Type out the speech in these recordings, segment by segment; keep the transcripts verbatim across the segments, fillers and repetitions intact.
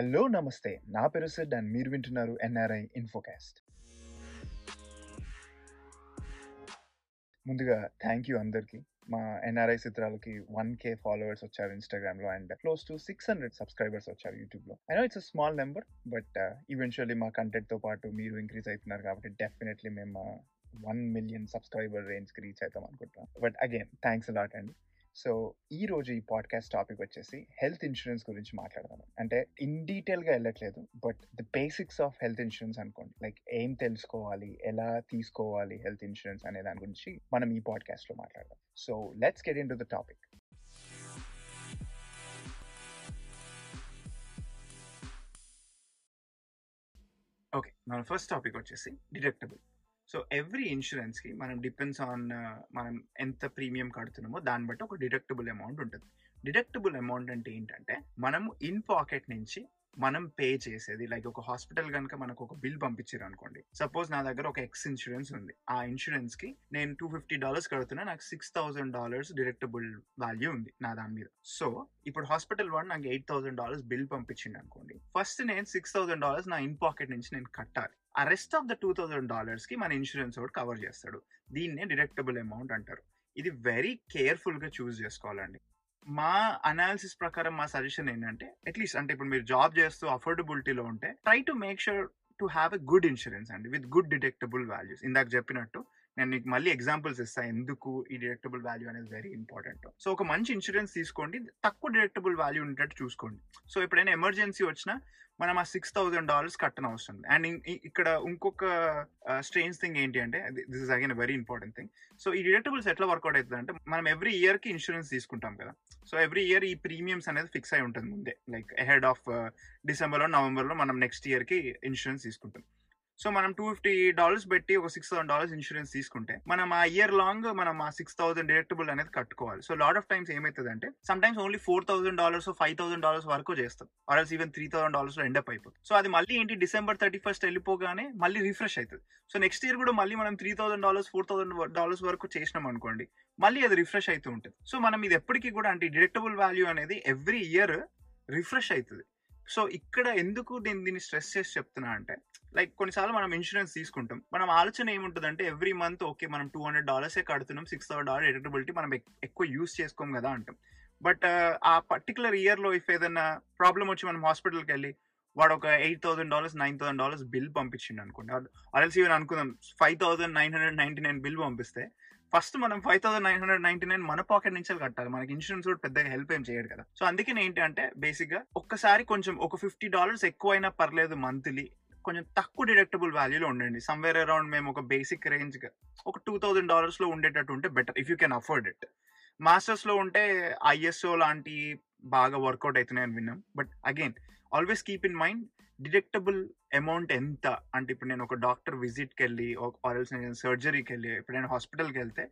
Hello నమస్తే, నా పేరు సెడ్ అండ్ మీరు వింటున్నారు ఎన్ఆర్ఐ ఇన్ఫోకాస్ట్. ముందుగా థ్యాంక్ యూ అందరికీ. మా ఎన్ఆర్ఐ చిత్రాలకి వన్ కే ఫాలోవర్స్ వచ్చారు ఇన్స్టాగ్రామ్లో and close to six hundred subscribers వచ్చారు యూట్యూబ్లో. అయినా it's a small number but eventually మా కంటెంట్తో పాటు మీరు ఇంక్రీజ్ అవుతున్నారు కాబట్టి డెఫినెట్లీ మేము వన్ మిలియన్ సబ్స్క్రైబర్ రేంజ్కి రీచ్ అవుతాం అనుకుంటున్నాం. బట్ అగైన్ థ్యాంక్స్ అలాట్ అండి. సో ఈ రోజు ఈ పాడ్కాస్ట్ టాపిక్ వచ్చేసి హెల్త్ ఇన్సూరెన్స్ గురించి మాట్లాడదాం. అంటే ఇన్ డీటెయిల్గా వెళ్ళట్లేదు, but the basics of health insurance అనుకోండి, లైక్ ఏం తెలుసుకోవాలి, ఎలా తీసుకోవాలి హెల్త్ ఇన్సూరెన్స్ అనే దాని గురించి మనం ఈ పాడ్కాస్ట్లో మాట్లాడదాం. So let's get into the topic. Okay, మన ఫస్ట్ టాపిక్ వచ్చేసి డిడక్టబుల్. సో ఎవ్రీ ఇన్సూరెన్స్కి మనం డిపెండ్స్ ఆన్ మనం ఎంత ప్రీమియం కడుతున్నామో దాన్ని బట్టి ఒక డిడక్టబుల్ అమౌంట్ ఉంటుంది. డిడక్టబుల్ అమౌంట్ అంటే ఏంటంటే మనము ఇన్ పాకెట్ నుంచి మనం పే చేసేది. లైక్ ఒక హాస్పిటల్ కనుక మనకు ఒక బిల్ పంపించారు అనుకోండి, సపోజ్ నా దగ్గర ఒక ఎక్స్ ఇన్సూరెన్స్ ఉంది, ఆ ఇన్సూరెన్స్ కి నేను టూ ఫిఫ్టీ డాలర్స్ కడుతున్నా, నాకు six thousand dollars deductible value ఉంది నా దాని మీద. సో ఇప్పుడు హాస్పిటల్ వాడు నాకు ఎయిట్ థౌసండ్ డాలర్స్ బిల్ పంపించింది అనుకోండి, ఫస్ట్ నేను సిక్స్ థౌసండ్ డాలర్స్ నా ఇన్ పాకెట్ నుంచి నేను కట్టాలి. ఆ rest of the two thousand dollars కి మన ఇన్సూరెన్స్ ఒకటి కవర్ చేస్తాడు. దీన్నే డిడక్టబుల్ అమౌంట్ అంటారు. ఇది వెరీ కేర్ఫుల్ గా చూస్ చేసుకోవాలండి. మా అనాలిసిస్ ప్రకారం మా సజెషన్ ఏంటంటే అట్లీస్ట్ అంటే ఇప్పుడు మీరు జాబ్ చేస్తూ అఫోర్డబిలిటీలో ఉంటే try to make sure to have a good insurance అండి విత్ గుడ్ డిడక్టబుల్ వాల్యూస్. ఇందాక చెప్పినట్టు నేను మీకు మళ్ళీ ఎగ్జాంపుల్స్ ఇస్తాను ఎందుకు ఈ డిడక్టబుల్ వాల్యూ అనేది వెరీ ఇంపార్టెంట్. సో ఒక మంచి ఇన్సూరెన్స్ తీసుకోండి, తక్కువ డిడక్టబుల్ వాల్యూ ఉండేటట్టు చూసుకోండి. సో ఎప్పుడైనా ఎమర్జెన్సీ వచ్చినా మనం ఆ సిక్స్ థౌసండ్ డాలర్స్ కట్టన అవసరం. అండ్ ఇక్కడ ఇంకొక స్ట్రేంజ్ థింగ్ ఏంటి అంటే this is again very important thing. So ఈ డిడక్టబుల్స్ ఎట్లా వర్కౌట్ అవుతుంది అంటే మనం ఎవ్రీ ఇయర్ కి ఇన్సూరెన్స్ తీసుకుంటాం కదా, సో ఎవ్రీ ఇయర్ ఈ ప్రీమియమ్స్ అనేది ఫిక్స్ అయి ఉంటుంది ముందే, లైక్ అహెడ్ ఆఫ్ డిసెంబర్లో నవంబర్లో మనం నెక్స్ట్ ఇయర్ కి ఇన్సూరెన్స్ తీసుకుంటాం. సో మనం టూ ఫిఫ్టీ డాలర్స్ పెట్టి ఒక సిక్స్ థౌసండ్ డాలర్స్ ఇన్సూరెన్స్ తీసుకుంటే మనం ఆ ఇయర్ లాంగ్ మనం ఆ సిక్స్ థౌసండ్ డిడక్టబుల్ అనేది కట్టుకోవాలి. సో లాట్ ఆఫ్ టైమ్స్ ఏమవుతుంది అంటే sometimes only four thousand dollars five thousand dollars వరకు చేస్తాం, or else even three thousand dollars లో ఎండప్ అయిపోతుంది. సో అది మళ్ళీ ఏంటి డిసెంబర్ థర్టీ ఫస్ట్ వెళ్ళిపోగానే మళ్ళీ రిఫ్రెష్ అవుతుంది. సో నెక్స్ట్ ఇయర్ కూడా మళ్ళీ మనం three thousand dollars four thousand dollars వరకు చేసినాం అనుకోండి, మళ్ళీ అది రిఫ్రెష్ అవుతూ ఉంటుంది. సో మనం ఇది ఎప్పటికీ కూడా అంటే డిడక్టబుల్ వాల్యూ అనేది ఎవ్రీ ఇయర్ రిఫ్రెష్ అవుతుంది. సో ఇక్కడ ఎందుకు నేను దీన్ని స్ట్రెస్ చేసి చెప్తున్నా అంటే లైక్ కొన్నిసార్లు మనం ఇన్సూరెన్స్ తీసుకుంటాం, మనం ఆలోచన ఏముంటుందంటే ఎవ్రీ మంత్ ఓకే మనం టూ హండ్రెడ్ డాలర్సే కడుతున్నాం, సిక్స్ థౌసండ్ డాలర్ ఎడిటబిలిటీ మనం ఎక్కువ యూస్ చేసుకోం కదా అంటాం. బట్ ఆ పర్టికులర్ ఇయర్లో ఇఫ్ ఏదైనా ప్రాబ్లం వచ్చి మనం హాస్పిటల్కి వెళ్ళి వాడు ఒక eight thousand dollars nine thousand dollars bill పంపించిండు అనుకోండి, ఆర్ఎల్స్ ఈవెన్ అనుకుందాం five thousand nine hundred ninety nine bill పంపిస్తే ఫస్ట్ మనం five thousand nine hundred ninety nine మన పాకెట్ నుంచి కట్టాలి, మనకి ఇన్సూరెన్స్ కూడా పెద్దగా హెల్ప్ ఏం చేయడు కదా. సో అందుకే ఏంటంటే బేసిక్ గా ఒక్కసారి కొంచెం ఒక ఫిఫ్టీ డాలర్స్ ఎక్కువైనా పర్లేదు మంత్లీ, కొంచెం తక్కువ డిడక్టబుల్ వాల్యూలో ఉండండి. సమ్వేర్ అరౌండ్ మేము ఒక బేసిక్ రేంజ్ గా ఒక టూ థౌసండ్ డాలర్స్ లో ఉండేటట్టు ఉంటే better if you can afford it. Masters లో ఉంటే ఐఎస్ఓ లాంటి బాగా వర్కౌట్ అవుతున్నాయని విన్నాం. But again always keep in mind deductible amount ఎంత అంటే ఇప్పుడు నేను ఒక డాక్టర్ విజిట్కి వెళ్ళి ఆర్ఎల్స్ నేను సర్జరీకి వెళ్ళి ఎప్పుడైనా హాస్పిటల్కి వెళ్తే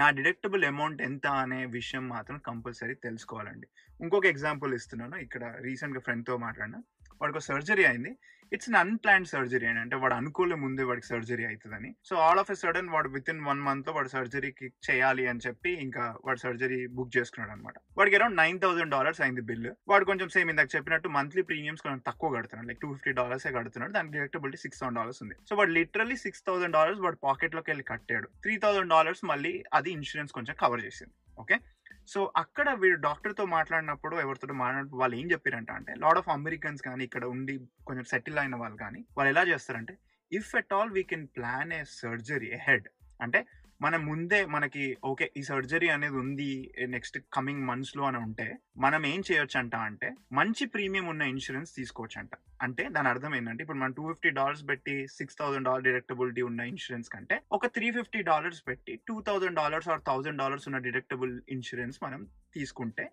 నా డిడక్టబుల్ అమౌంట్ ఎంత అనే విషయం మాత్రం కంపల్సరీ తెలుసుకోవాలండి. ఇంకొక ఎగ్జాంపుల్ ఇస్తున్నాను. ఇక్కడ రీసెంట్గా ఫ్రెండ్తో మాట్లాడినా వాడికి సర్జరీ అయింది, ఇట్స్ అన్ అన్ప్లాన్డ్ సర్జరీ అని, అంటే వాడు అనుకోలే ముందే వాడికి సర్జరీ అవుతుందని. So all of a sudden వాడు విత్ ఇన్ వన్ మంత్ లో వాడు సర్జరీకి చేయాలి అని చెప్పి ఇంకా వాడు సర్జరీ బుక్ చేసుకున్నాడు అనమాట. వాడికి అరౌండ్ నైన్ థౌసండ్ డాలర్స్ అయింది బిల్. వాడు కొంచెం సేమ్ ఇందాక చెప్పినట్టు మంత్లీ ప్రీమియమ్స్ కొంచెం తక్కువ కడుతున్నాడు, లైక్ టూ ఫిఫ్టీ డాలర్సే కడుతున్నాడు, దానికి డిడక్టబిలిటీ సిక్స్ థౌసండ్ డాలర్స్ ఉంది. సో వాడు లిటరలీ సిక్స్ థౌసండ్ డాలర్స్ వాడు పాకెట్ లోకి వెళ్ళి కట్టాడు, త్రీ థౌసండ్ డాలర్స్ మళ్ళీ అది ఇన్సూరెన్స్ కొంచెం కవర్ చేసింది. ఓకే, సో అక్కడ వీడు డాక్టర్తో మాట్లాడినప్పుడు ఎవరితో మాట్లాడినప్పుడు వాళ్ళు ఏం చెప్పారంట అంటే లాట్ ఆఫ్ అమెరికన్స్ కానీ ఇక్కడ ఉండి కొంచెం సెటిల్ అయిన వాళ్ళు కానీ వాళ్ళు ఎలా చేస్తారంటే if at all we can plan a surgery ahead, అంటే మనం ముందే మనకి ఓకే ఈ సర్జరీ అనేది ఉంది నెక్స్ట్ కమింగ్ మంత్స్ లో అని ఉంటే మనం ఏం చేయొచ్చు అంట అంటే మంచి ప్రీమియం ఉన్న ఇన్సూరెన్స్ తీసుకోవచ్చు అంట. అంటే దాని అర్థం ఏంటంటే ఇప్పుడు మనం టూ ఫిఫ్టీ డాలర్స్ పెట్టి సిక్స్ థౌసండ్ డాలర్ డిడక్టబిలిటీ ఉన్న ఇన్సూరెన్స్ కంటే ఒక త్రీ ఫిఫ్టీ డాలర్స్ పెట్టి two thousand dollars or thousand dollars ఉన్న డిడక్టబుల్ ఇన్సూరెన్స్ మనం తీసుకుంటే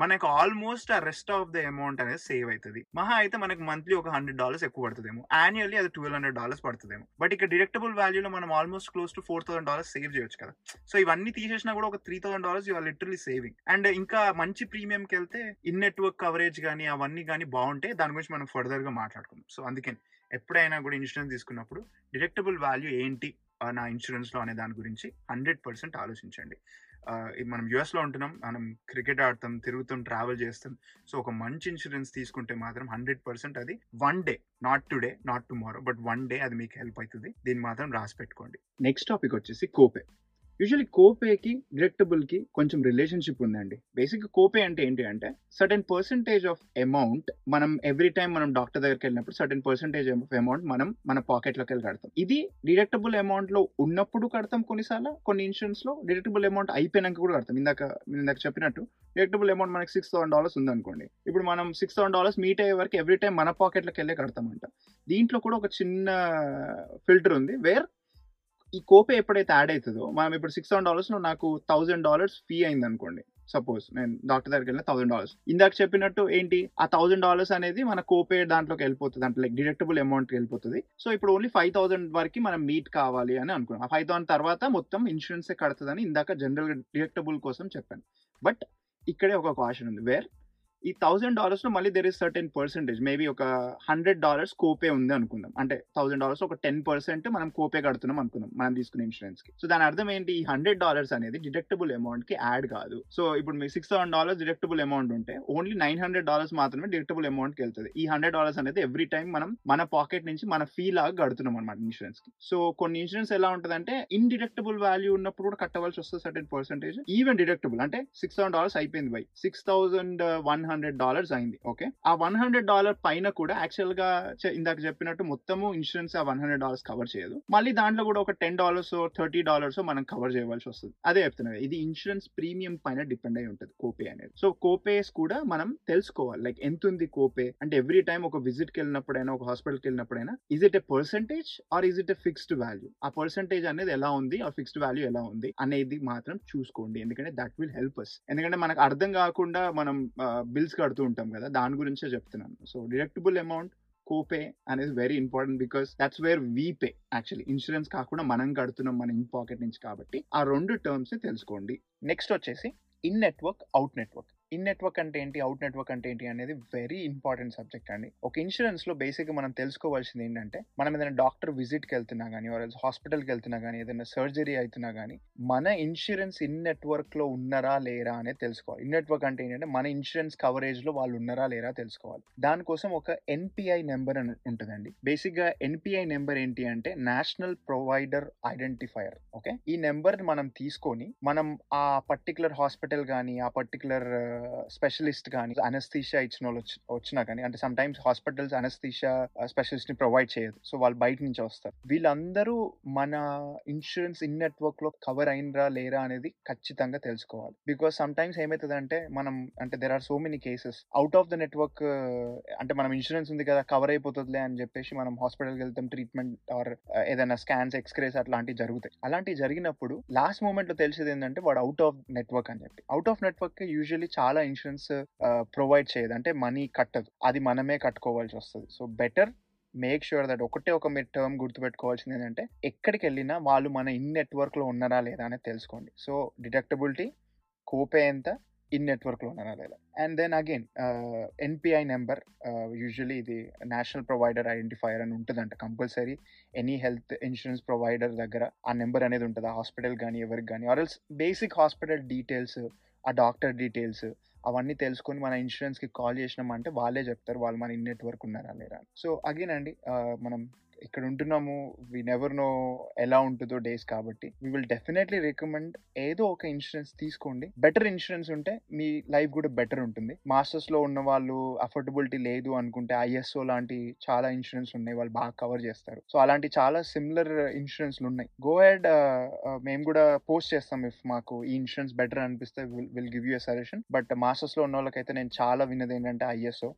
మనకు ఆల్మోస్ట్ ఆ రెస్ట్ ఆఫ్ ద అమౌంట్ అనేది సేవ్ అవుతుంది. మహా అయితే మనకు మంత్లీ ఒక హండ్రెడ్ డాలర్స్ ఎక్కువ పడుతుందేమో, యాన్యువల్లీ అది ట్వెల్వ్ హండ్రెడ్ డాలర్స్ పడుతుందేమో. బట్ ఇక్కడ డిడక్టబుల్ వాల్యూలో మనం almost close to four thousand dollars save చేయొచ్చు కదా. సో ఇవన్నీ తీసేసినా కూడా ఒక three thousand dollars you are literally saving. And ఇంకా మంచి ప్రీమియంకి వెళ్తే ఇన్ నెట్వర్క్ కవరేజ్ కానీ అవన్నీ కానీ బాగుంటే దాని గురించి మనం ఫర్దర్ గా మాట్లాడుకుందాం. సో అందుకని ఎప్పుడైనా కూడా ఇన్సూరెన్స్ తీసుకున్నప్పుడు డిడక్టబుల్ వాల్యూ ఏంటి నా ఇన్సూరెన్స్లో అనే దాని గురించి హండ్రెడ్ పర్సెంట్ ఆలోచించండి. మనం యూఎస్లో ఉంటున్నాం, మనం క్రికెట్ ఆడతాం, తిరుగుతాం, ట్రావెల్ చేస్తాం. సో ఒక మంచి ఇన్సూరెన్స్ తీసుకుంటే మాత్రం హండ్రెడ్ పర్సెంట్ అది one day, not today, not tomorrow, but one day అది మీకు హెల్ప్ అవుతుంది. దీన్ని మాత్రం రాసి పెట్టుకోండి. నెక్స్ట్ టాపిక్ వచ్చేసి కోపే. యూజువలీ కోపేకి డిడక్టబుల్కి కొంచెం రిలేషన్షిప్ ఉందండి. బేసిక్గా కోపే అంటే ఏంటి అంటే సర్టెన్ పర్సంటేజ్ ఆఫ్ అమౌంట్ మనం ఎవ్రీ టైం మనం డాక్టర్ దగ్గరికి వెళ్ళినప్పుడు సర్టెన్ పర్సంటేజ్ ఆఫ్ అమౌంట్ మనం మన పాకెట్లోకి వెళ్ళి కడతాం. ఇది డిడక్టబుల్ అమౌంట్లో ఉన్నప్పుడు కడతాం, కొన్నిసార్లు కొన్ని ఇన్సూరెన్స్లో డిడక్టబుల్ అమౌంట్ అయిపోయినాక కూడా కడతాం. ఇందాక ఇందాక చెప్పినట్టు డిడక్టబుల్ అమౌంట్ మనకి సిక్స్ థౌసండ్ డాలర్స్ ఉందనుకోండి, ఇప్పుడు మనం సిక్స్ థౌసండ్ డాలర్స్ మీట్ అయ్యే వరకు ఎవ్రీ టైం మన పాకెట్లోకి వెళ్ళే కడతామంట. దీంట్లో కూడా ఒక చిన్న ఫిల్టర్ ఉంది వేర్ ఈ కోపే ఎప్పుడైతే యాడ్ అవుతుందో, మనం ఇప్పుడు సిక్స్ థౌసండ్ డాలర్స్లో నాకు థౌసండ్ డాలర్స్ ఫీ అయింది అనుకోండి, సపోజ్ నేను డాక్టర్ దగ్గరికి వెళ్ళిన థౌసండ్ డాలర్స్, ఇందాక చెప్పినట్టు ఏంటి ఆ థౌసండ్ డాలర్స్ అనేది మన కోపే దాంట్లోకి వెళ్ళిపోతుంది, అంటే లైక్ డిడక్టబుల్ అమౌంట్కి వెళ్ళిపోతుంది. సో ఇప్పుడు ఓన్లీ ఫైవ్ థౌసండ్ వరకు మనం మీట్ కావాలి అని అనుకున్నాం. ఆ ఫైవ్ థౌసండ్ తర్వాత మొత్తం ఇన్సూరెన్సే కడుతుందని ఇందాక జనరల్గా డిడక్టబుల్ కోసం చెప్పాను. బట్ ఇక్కడే ఒక క్వశ్చన్ ఉంది వేర్ ఈ థౌసండ్ డాలర్స్లో మళ్ళీ there is certain percentage, maybe ఒక హండ్రెడ్ డాలర్స్ కోపే ఉంది అనుకుందాం, అంటే థౌసండ్ డాలర్స్ ఒక టెన్ పర్సెంట్ మనం కోపే కడుతున్నాం అనుకుందాం మనం తీసుకునే ఇన్సూరెన్స్కి. సో దాని అర్థం ఏంటి, ఈ హండ్రెడ్ డాలర్స్ అనేది డిడక్టబుల్ అమౌంట్కి యాడ్ కాదు. సో ఇప్పుడు మీకు six thousand dollars deductible amount ఉంటే ఓన్లీ నైన్ హండ్రెడ్ డాలర్స్ మాత్రమే డిడక్టబుల్ అమౌంట్కి వెళ్తుంది. ఈ హండ్రెడ్ డాలర్స్ అనేది ఎవ్రీ టైం మనం మన పాకెట్ నుంచి మన ఫీ లాగా కడుతున్నాం అనమాట ఇన్సూరెన్స్కి. సో కొన్ని ఇన్సూరెన్స్ ఎలా ఉంటుందంటే ఇన్ డిడక్టబుల్ వాల్యూ ఉన్నప్పుడు కూడా కట్టవలసి వస్తుంది సర్టెన్ పర్సెంటేజ్. ఈవెన్ డిడక్టబుల్ అంటే సిక్స్ థౌసండ్ డాలర్స్ అయిపోయింది by six thousand one hundred dollars అయింది, ఓకే ఆ వన్ హండ్రెడ్ డాలర్ పైన కూడా యాక్చువల్ గా ఇందాక చెప్పినట్టు మొత్తము ఇన్సూరెన్స్ ఆ వన్ హండ్రెడ్ డాలర్స్ కవర్ చేయదు, మళ్ళీ దాంట్లో కూడా ఒక టెన్ డాలర్స్ థర్టీ డాలర్స్ మనం కవర్ చేయవలసి వస్తుంది. అదే చెప్తున్నారు ఇది ఇన్సూరెన్స్ ప్రీమియం పైన డిపెండ్ అయి ఉంటుంది కోపే అనేది. సో కోపేస్ కూడా మనం తెలుసుకోవాలి, లైక్ ఎంత ఉంది కోపే అంటే ఎవ్రీ టైం ఒక విజిట్కి వెళ్ళినప్పుడైనా ఒక హాస్పిటల్కి వెళ్ళినప్పుడైనా is it a percentage or is it a fixed value, ఆ పర్సంటేజ్ అనేది ఎలా ఉంది ఆ ఫిక్స్డ్ వాల్యూ ఎలా ఉంది అనేది మాత్రం చూసుకోండి, ఎందుకంటే దట్ విల్ హెల్ప్ అస్. ఎందుకంటే మనకు అర్థం కాకుండా మనం బిల్స్ కడుతూ ఉంటాం కదా, దాని గురించే చెప్తున్నాను. సో డిడక్టబుల్ అమౌంట్ కోపే అనేది very important because that's where we pay actually, insurance కాకుండా మనం కడుతున్నాం మన ఇన్ పాకెట్ నుంచి, కాబట్టి ఆ రెండు టర్మ్స్ తెలుసుకోండి. నెక్స్ట్ వచ్చేసి in network out network. In network అంటే ఏంటి, అవుట్ నెట్వర్క్ అంటే ఏంటి అనేది వెరీ ఇంపార్టెంట్ సబ్జెక్ట్ అండి. ఒక ఇన్సూరెన్స్లో బేసిక్గా మనం తెలుసుకోవాల్సింది ఏంటంటే మనం ఏదైనా డాక్టర్ విజిట్కి వెళ్తున్నా కానీ హాస్పిటల్కి వెళ్తున్నా కానీ ఏదైనా సర్జరీ అవుతున్నా కానీ మన ఇన్సూరెన్స్ ఇన్ నెట్వర్క్లో ఉన్నారా లేరా అనేది తెలుసుకోవాలి. ఇన్ నెట్వర్క్ అంటే ఏంటంటే మన ఇన్సూరెన్స్ కవరేజ్లో వాళ్ళు ఉన్నారా లేరా తెలుసుకోవాలి. దానికోసం ఒక ఎన్పిఐ నెంబర్ అని ఉంటుందండి. బేసిక్గా ఎన్పిఐ నెంబర్ ఏంటి అంటే నేషనల్ ప్రొవైడర్ ఐడెంటిఫైయర్, ఓకే ఈ నెంబర్ని మనం తీసుకొని మనం ఆ పర్టికులర్ హాస్పిటల్ కానీ ఆ పర్టికులర్ స్పెషలిస్ట్ కానీ అనస్థీషియా ఇచ్చిన వాళ్ళు వచ్చినా కానీ, అంటే some times hospitals anesthesia specialist ని ప్రొవైడ్ చేయదు, సో వాళ్ళు బయట నుంచి వస్తారు, వీళ్ళందరూ మన ఇన్సూరెన్స్ ఇన్ నెట్వర్క్ లో కవర్ అయినరా లేరా అనేది ఖచ్చితంగా తెలుసుకోవాలి. బికాస్ సమ్ టైమ్స్ ఏమవుతుందంటే మనం అంటే there are so many cases out of the network, అంటే మనం ఇన్సూరెన్స్ ఉంది కదా కవర్ అయిపోతుందిలే అని చెప్పేసి మనం హాస్పిటల్కి వెళ్తాం, ట్రీట్మెంట్ ఆర్ ఏదైనా స్కాన్స్ ఎక్స్రేస్ అట్లాంటివి జరుగుతాయి. అలాంటివి జరిగినప్పుడు లాస్ట్ మూమెంట్ లో తెలిసేది ఏంటంటే వాడు అవుట్ ఆఫ్ నెట్వర్క్ అని చెప్పి, అవుట్ ఆఫ్ నెట్వర్క్ యూజువలీ చాలా చాలా ఇన్సూరెన్స్ ప్రొవైడ్ చేయదు, అంటే మనీ కట్టదు, అది మనమే కట్టుకోవాల్సి వస్తుంది. So better make sure that ఒకటే ఒక మీరు టర్మ్ గుర్తుపెట్టుకోవాల్సింది ఏంటంటే ఎక్కడికి వెళ్ళినా వాళ్ళు మన ఇన్ నెట్వర్క్లో ఉన్నారా లేదా అనేది తెలుసుకోండి. సో డిడక్టబిలిటీ, కోపే ఎంత, ఇన్ నెట్వర్క్లో ఉన్నారా లేదా, and then again NPI number. Usually ఇది నేషనల్ ప్రొవైడర్ ఐడెంటిఫైయర్ అని ఉంటుందంట, compulsory any health insurance provider దగ్గర ఆ నెంబర్ అనేది ఉంటుంది, ఆ హాస్పిటల్ కానీ ఎవరికి కానీ, or else basic hospital details ఆ డాక్టర్ డీటెయిల్స్ అవన్నీ తెలుసుకొని మన ఇన్సూరెన్స్కి కాల్ చేసినామంటే వాళ్ళే చెప్తారు వాళ్ళు మన ఇన్ నెట్వర్క్ ఉన్నారా లేరా. సో అగైన్ అండి మనం ఇక్కడ ఉంటున్నాము, వీ నెవర్ నో ఎలా ఉంటుందో డేస్, కాబట్టి వీ విల్ డెఫినెట్లీ రికమెండ్ ఏదో ఒక ఇన్సూరెన్స్ తీసుకోండి. బెటర్ ఇన్సూరెన్స్ ఉంటే మీ లైఫ్ కూడా బెటర్ ఉంటుంది. మాస్టర్స్లో ఉన్న వాళ్ళు అఫోర్డబిలిటీ లేదు అనుకుంటే ఐఎస్ఓ లాంటి చాలా ఇన్సూరెన్స్ ఉన్నాయి, వాళ్ళు బాగా కవర్ చేస్తారు. సో అలాంటి చాలా సిమిలర్ ఇన్సూరెన్స్లు ఉన్నాయి. గో హెడ్, మేము కూడా పోస్ట్ చేస్తాం ఇఫ్ మాకు ఈ ఇన్సూరెన్స్ బెటర్ అనిపిస్తే will give you a suggestion. But మాస్టర్స్లో ఉన్న వాళ్ళకైతే నేను చాలా విన్నది ఏంటంటే ఐఎస్ఓ,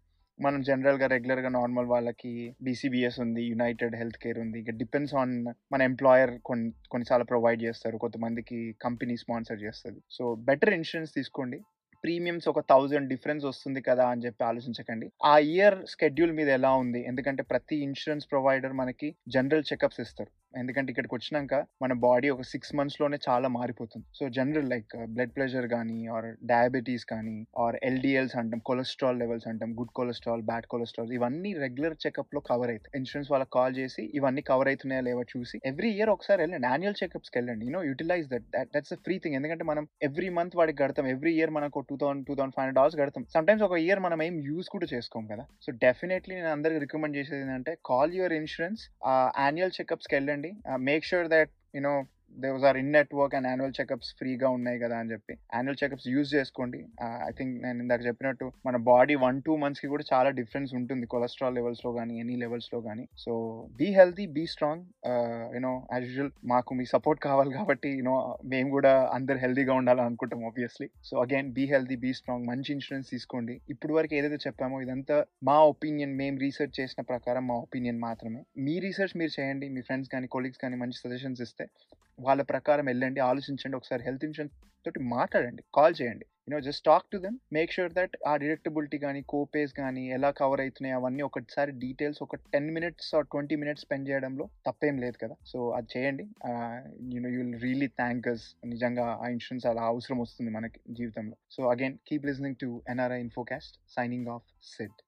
మనం జనరల్గా రెగ్యులర్గా నార్మల్ వాళ్ళకి బీసీబీఎస్ ఉంది, యునైటెడ్ హెల్త్ కేర్ ఉంది, ఇక డిపెండ్స్ ఆన్ మన ఎంప్లాయర్ కొన్ని కొన్నిసార్లు ప్రొవైడ్ చేస్తారు, కొంతమందికి కంపెనీ స్పాన్సర్ చేస్తుంది. సో బెటర్ ఇన్సూరెన్స్ తీసుకోండి. ప్రీమియమ్స్ ఒక థౌజండ్ డిఫరెన్స్ వస్తుంది కదా అని చెప్పి ఆలోచించకండి, ఆ ఇయర్ స్కెడ్యూల్ మీద ఎలా ఉంది, ఎందుకంటే ప్రతి ఇన్సూరెన్స్ ప్రొవైడర్ మనకి జనరల్ చెకప్స్ ఇస్తారు, ఎందుకంటే ఇక్కడికి వచ్చినాక మన బాడీ ఒక సిక్స్ మంత్స్ లోనే చాలా మారిపోతుంది. So general like blood pressure కానీ ఆర్ డయాబెటీస్ కానీ ఆర్ ఎల్డిఎల్స్ అంటాం, కొలెస్ట్రాల్ లెవెల్స్ అంటాం, గుడ్ కొలెస్ట్రాల్, బ్యాడ్ కొలెస్ట్రాల్, ఇవన్నీ రెగ్యులర్ చెకప్ లో కవర్ అవుతాయి. ఇన్సూరెన్స్ వాళ్ళకి కాల్ చేసి ఇవన్నీ కవర్ అవుతున్నాయా లేవో చూసి ఎవ్రీ ఇయర్ ఒకసారి వెళ్ళండి, యాన్యువల్ చెకప్స్కి వెళ్ళండి. You know utilise that that's a free thing. ఎందుకంటే మనం ఎవ్రీ మంత్ వాడికి కడతాం, ఎవ్రీ ఇయర్ మనకు two thousand two thousand five hundred dollars కడతాం. సమ్టైమ్స్ ఒక ఇయర్ మనం ఏం యూస్ కూడా చేసుకోం కదా. సో డెఫినెట్లీ నేను అందరికి రికమెండ్ చేసేది ఏంటంటే కాల్ యువర్ ఇన్సూరెన్స్, యాన్యువల్ చెకప్స్కి వెళ్ళండి. Make sure that you know those are in network and annual checkups ఫ్రీగా ఉన్నాయి కదా అని చెప్పి యాన్యువల్ చెకప్స్ యూజ్ చేసుకోండి. ఐ థింక్ నేను ఇందాక చెప్పినట్టు మన బాడీ వన్ టూ మంత్స్కి కూడా చాలా డిఫరెన్స్ ఉంటుంది, కొలెస్ట్రాల్ లెవెల్స్లో కానీ ఎనీ లెవెల్స్లో కానీ. So be healthy, be strong. You know as usual మాకు మీ సపోర్ట్ కావాలి కాబట్టి యూనో మేము కూడా అందరు హెల్తీగా ఉండాలని అనుకుంటాం obviously. So again be healthy, be strong, మంచి ఇన్సూరెన్స్ తీసుకోండి. ఇప్పుడు వరకు ఏదైతే చెప్పామో ఇదంతా మా ఒపీనియన్, మేము రీసెర్చ్ చేసిన ప్రకారం మా ఒపీనియన్ మాత్రమే. మీ రీసెర్చ్ మీరు చేయండి, మీ ఫ్రెండ్స్ కానీ కొలీగ్స్ కానీ మంచి సజెషన్స్ ఇస్తే వాళ్ళ ప్రకారం వెళ్ళండి, ఆలోచించండి, ఒకసారి హెల్త్ ఇన్సూరెన్స్ తోటి మాట్లాడండి, కాల్ చేయండి. You know just talk to them, make sure that ఆ డిడక్టబిలిటీ కానీ కోపేస్ కానీ ఎలా కవర్ అవుతున్నాయి అవన్నీ ఒకసారి డీటెయిల్స్ ఒక ten minutes or twenty minutes spend చేయడంలో తప్పేం లేదు కదా. సో అది చేయండి. You know you will really thank us. నిజంగా ఆ ఇన్సూరెన్స్ అలా అవసరం వస్తుంది మనకి జీవితంలో. So again keep listening to NRI Infocast. Signing off, Sid.